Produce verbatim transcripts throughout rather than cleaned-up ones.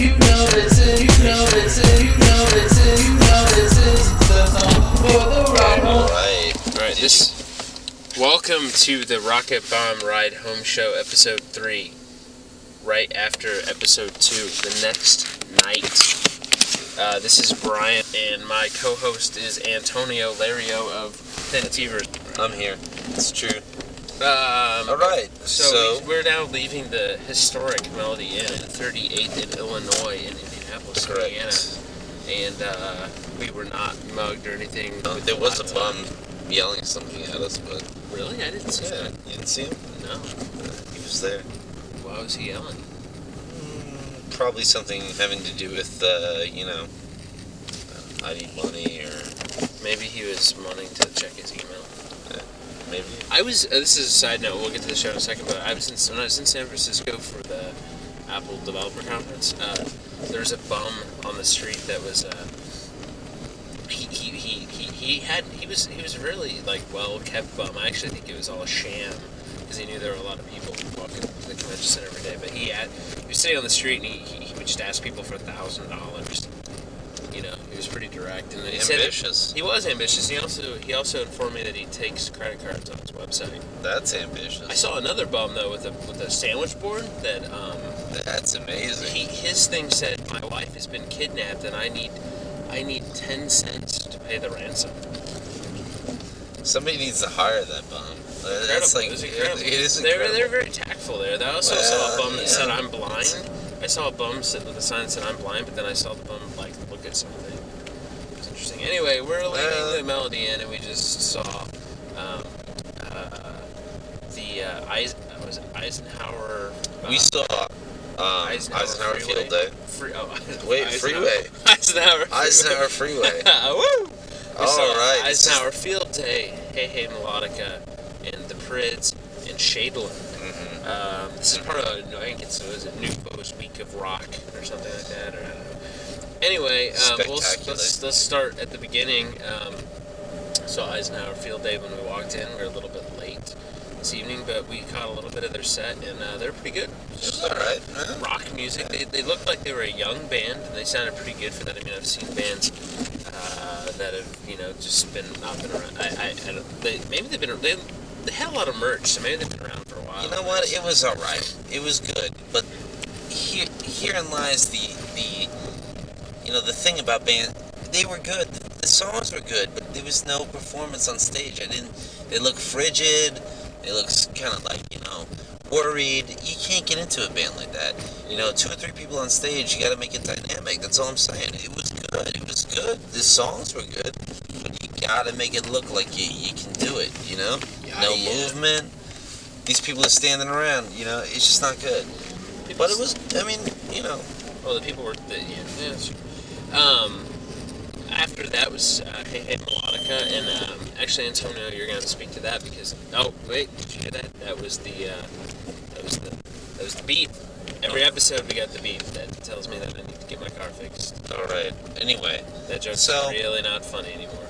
You know this is, you know this is, you know this is, you know this is the song for the ride home. Alright, alright, this... Welcome to the Rocket Bomb Ride Home Show, Episode three. Right after Episode two, the next night. Uh, this is Brian, and my co-host is Antonio Lario of Thin Teavers. I'm here. It's true. Um, Alright, so, so... we're now leaving the historic Melody Inn at thirty-eighth in Illinois in Indianapolis, correct. Indiana. And uh, we were not mugged or anything. No, there was a bum yelling something at us, but... Really? I didn't see yeah. that. You didn't see him? No. He was there. Why was he yelling? Mm, probably something having to do with, uh, you know, uh, I need money, or... Maybe he was wanting to check his email. Maybe. I was, uh, this is a side note, we'll get to the show in a second, but I was in, when I was in San Francisco for the Apple Developer Conference, uh, there was a bum on the street that was, uh, he, he, he, he, he had, he was, he was really, like, well-kept bum. I actually think it was all a sham, because he knew there were a lot of people walking to the convention center every day, but he had, he was sitting on the street, and he, he, he would just ask people for a thousand dollars. You know, he was pretty direct and he ambitious. He was ambitious. He also he also informed me that he takes credit cards on his website. That's ambitious. I saw another bum though with a with a sandwich board that. Um, That's amazing. He, his thing said, "My wife has been kidnapped, and I need I need ten cents to pay the ransom." Somebody needs to hire that bum. Incredible. That's like it incredible. It is incredible. They're they're very tactful there. I also well, saw a bum yeah. that said, "I'm blind." I saw a bum sit with a sign that said, "I'm blind," but then I saw the bum like. At something. It was interesting. Anyway, we're leaving the Melody Inn, and we just saw um, uh, the uh, Eisen- was it Eisenhower. Uh, we saw um, Eisenhower, Eisenhower Field Day. Free- oh, Wait, Eisenhower. Freeway. Eisenhower. Eisenhower Freeway. Woo! We All saw right. Eisenhower Field Day. Hey Hey Melodica, and the Prids, and Shadeland. Mm-hmm. Um, this is part of I think it's was it Nouveau's Week of Rock or something like that, or I don't know. Anyway, um, we'll, let's let's start at the beginning. Um, saw Eisenhower Field Day when we walked in. We were a little bit late this evening, but we caught a little bit of their set, and uh, they're pretty good. Just all right, man. Rock music. They they looked like they were a young band, and they sounded pretty good for that. I mean, I've seen bands uh, that have you know just been not been around. I I, I don't, they maybe they've been they they had a lot of merch, so maybe they've been around for a while. You know what? It was all right. It was good, but here herein lies the the. You know, the thing about bands, they were good, the, the songs were good, but there was no performance on stage. I didn't, they look frigid, they look kind of like, you know, worried. You can't get into a band like that. You know, two or three people on stage, you gotta make it dynamic, that's all I'm saying. It was good, it was good, the songs were good, but you gotta make it look like you, you can do it, you know? Yeah, no yeah. movement, these people are standing around, you know, it's just not good. But it was, I mean, you know. Well, the people were, the, yeah, yeah. Um, after that was uh, Hey Hey Melodica, and um, actually Antonio, you're going to speak to that because oh wait, did you hear that? That was the uh, that was the that was the beat. Every episode we got the beat that tells me that I need to get my car fixed. All right. Anyway, that joke's so, really not funny anymore.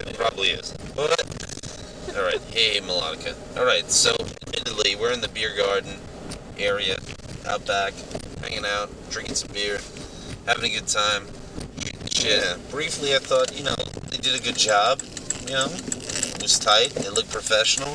It anyway. Probably is. But all right, Hey Hey Melodica. All right. So admittedly, we're in the beer garden area, out back, hanging out, drinking some beer. Having a good time. Yeah. Briefly, I thought, you know, they did a good job. You know, it was tight. They looked professional.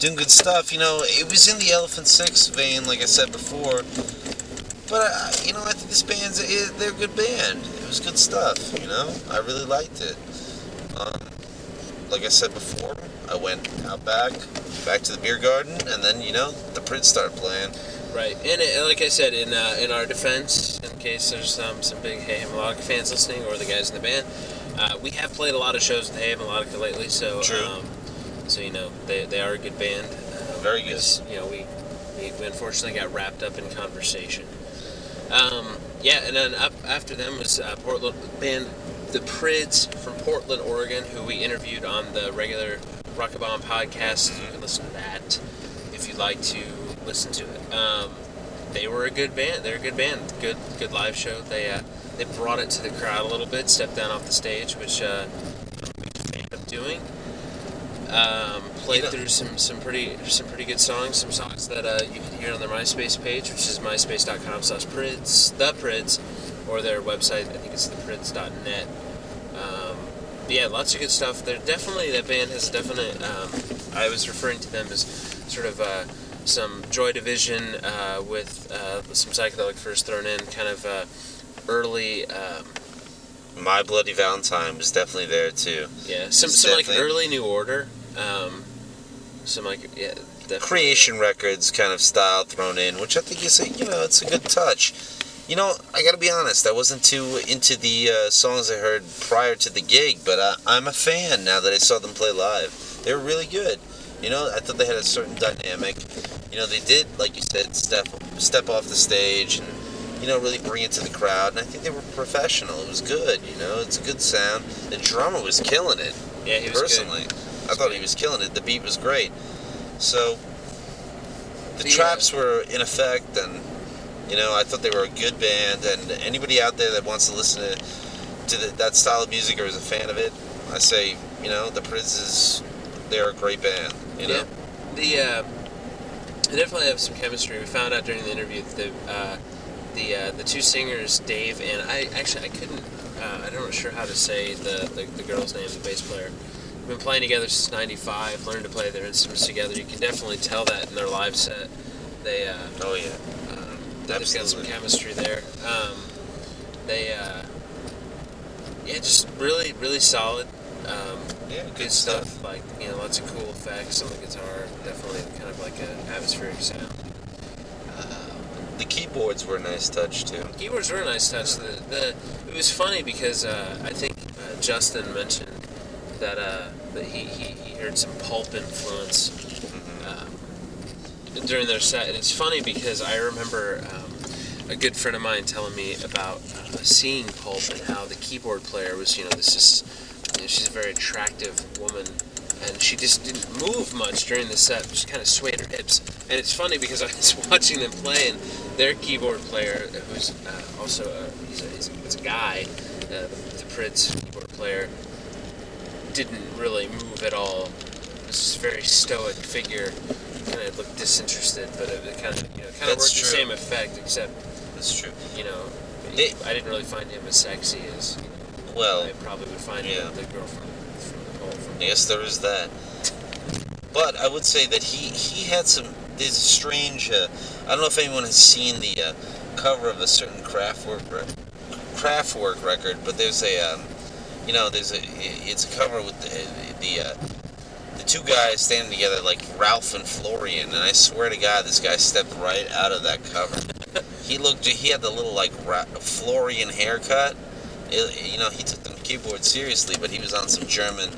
Doing good stuff. You know, it was in the Elephant Six vein, like I said before. But, I, you know, I think this band's, they're a good band. It was good stuff, you know. I really liked it. Um, like I said before, I went out back, back to the beer garden, and then, you know, the Prids started playing. Right, and it, like I said, in uh, in our defense, in case there's um, some big Hey Hey Melodica fans listening, or the guys in the band, uh, we have played a lot of shows with Hey Hey Melodica lately, so, True. Um, so you know, they they are a good band. Uh, Very good. You know, we, we, we unfortunately got wrapped up in conversation. Um, yeah, and then up after them was uh, Portland band The Prids from Portland, Oregon, who we interviewed on the regular Rockabomb podcast. You can listen to that if you'd like to. Listen to it. Um, they were a good band. They're a good band. Good, good live show. They uh, they brought it to the crowd a little bit. Stepped down off the stage, which uh, I'm a big fan of doing. Um, played you know, through some, some pretty some pretty good songs, some songs that uh, you can hear on their MySpace page, which is myspace.com slash Prids, The Prids, or their website, I think it's the prids dot net. Um, yeah, lots of good stuff. They're definitely, that band has definite, um, I was referring to them as sort of uh, some Joy Division uh, with uh, some Psychedelic Furs thrown in, kind of uh, early... Um, My Bloody Valentine was definitely there too. Yeah, some, some like early New Order. Um, some like yeah, definitely. Creation Records kind of style thrown in, which I think is a, you know, it's a good touch. You know, I gotta be honest, I wasn't too into the uh, songs I heard prior to the gig, but I, I'm a fan now that I saw them play live. They were really good. You know, I thought they had a certain dynamic. You know, they did, like you said, step step off the stage and, you know, really bring it to the crowd, and I think they were professional. It was good, you know, it's a good sound. The drummer was killing it. Yeah, he was personally. Good. I thought he was killing it. The beat was great. So, the yeah. traps were in effect, and, you know, I thought they were a good band, and anybody out there that wants to listen to, to the, that style of music or is a fan of it, I say, you know, the Prids is, they're a great band, you know? Yeah. The, uh, they definitely have some chemistry. We found out during the interview that they, uh, The uh, the two singers, Dave and I, actually I couldn't, uh, I don't know sure how to say the, the, the girl's name, the bass player. We've been playing together since ninety-five, learned to play their instruments together. You can definitely tell that in their live set. They, uh, oh yeah, um, they've got some chemistry there. Um, they, uh, yeah, just really, really solid. Um, yeah, good, good stuff. stuff. Like, you know, lots of cool effects on the guitar. Definitely kind of like an atmospheric sound. The keyboards were a nice touch too. The keyboards were a nice touch. The, the it was funny because uh, I think uh, Justin mentioned that uh, that he, he, he heard some Pulp influence mm-hmm. um, during their set, and it's funny because I remember um, a good friend of mine telling me about uh, seeing Pulp and how the keyboard player was, you know, this is, you know, she's a very attractive woman. And she just didn't move much during the set. She kind of swayed her hips. And it's funny because I was watching them play, and their keyboard player, who's uh, also a, he's a, he's a, he's a guy, uh, the Prids keyboard player, didn't really move at all. This very stoic figure, kind of looked disinterested, but it, it kind of, you know, kind of worked true. The same effect, except that's true. You know, it, I didn't really find him as sexy as you know, well. I probably would find yeah. him the girlfriend. Yes, there is that. But I would say that he, he had some... There's a strange... Uh, I don't know if anyone has seen the uh, cover of a certain Kraftwerk, re- Kraftwerk record, but there's a... Um, you know, there's a... It's a cover with the the, uh, the two guys standing together, like Ralph and Florian, and I swear to God, this guy stepped right out of that cover. He looked... He had the little, like, Ra- Florian haircut. It, you know, he took the keyboard seriously, but he was on some German...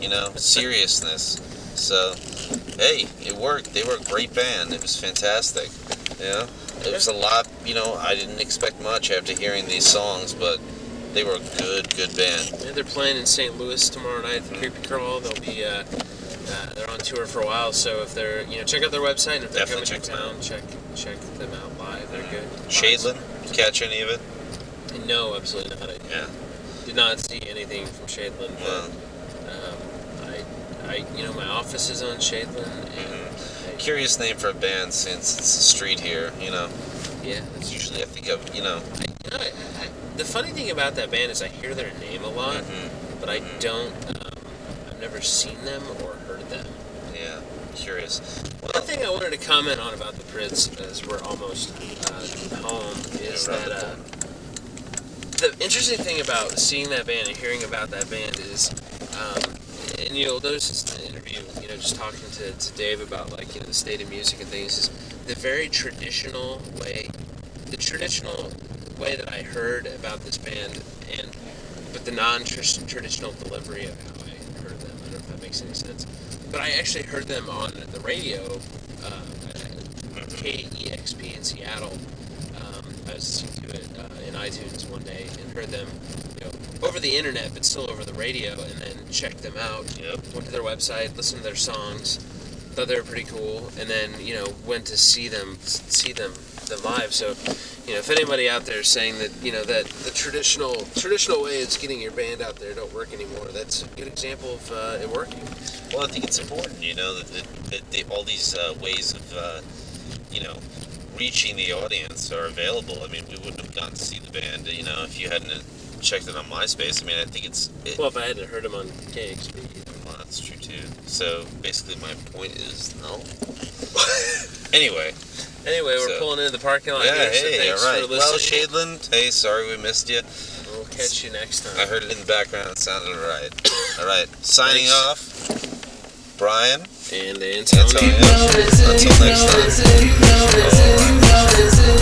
You know, seriousness. So, hey, it worked. They were a great band. It was fantastic. You know, it was a lot, you know, I didn't expect much after hearing these songs, but they were a good, good band. Yeah, they're playing in Saint Louis tomorrow night at the Creepy Crawl. They'll be, uh, uh, they're on tour for a while, so if they're, you know, check out their website. And if they're Definitely coming to town, check, check them out live. They're good. Shadeland? Catch any of it? No, absolutely not. I yeah. did not see anything from Shadeland. Well, I, you know, my office is on Shadeland. Mm-hmm. Curious name for a band since it's a street here, you know. Yeah. It's usually, I think of, you know. I, you know I, I, the funny thing about that band is I hear their name a lot, mm-hmm. but I mm-hmm. don't, um, I've never seen them or heard them. Yeah, curious. Well, one thing I wanted to comment on about the Prids, as we're almost uh, home, is yeah, that uh, the interesting thing about seeing that band and hearing about that band is... Um, And you'll notice in the interview, you know, just talking to, to Dave about, like, you know, the state of music and things, is the very traditional way, the traditional way that I heard about this band, and but the non-traditional delivery of how I heard them. I don't know if that makes any sense. But I actually heard them on the radio um, at K E X P in Seattle. Um, I was listening to it uh, in iTunes one day and heard them, you know, over the internet, but still over the radio, and then checked them out, yep. went to their website, listened to their songs, thought they were pretty cool, and then, you know, went to see them, see them, them live. So, you know, if anybody out there is saying that, you know, that the traditional, traditional way of getting your band out there don't work anymore, that's a good example of uh, it working. Well, I think it's important, you know, that, that, that they, all these uh, ways of, uh, you know, reaching the audience are available. I mean, we wouldn't have gone to see the band, you know, if you hadn't checked it on MySpace. I mean, I think it's... It, well, if I hadn't heard them on K E X P. Well, that's true, too. So, basically, my point is, no. Anyway. Anyway, we're so, pulling into the parking lot. Yeah, here, hey, so thanks all right. for listening. Well, Shadeland, hey, sorry we missed you. We'll catch you next time. I heard it in the background. It sounded all right. All right. Signing thanks. off. Brian and Antonio. Until next time.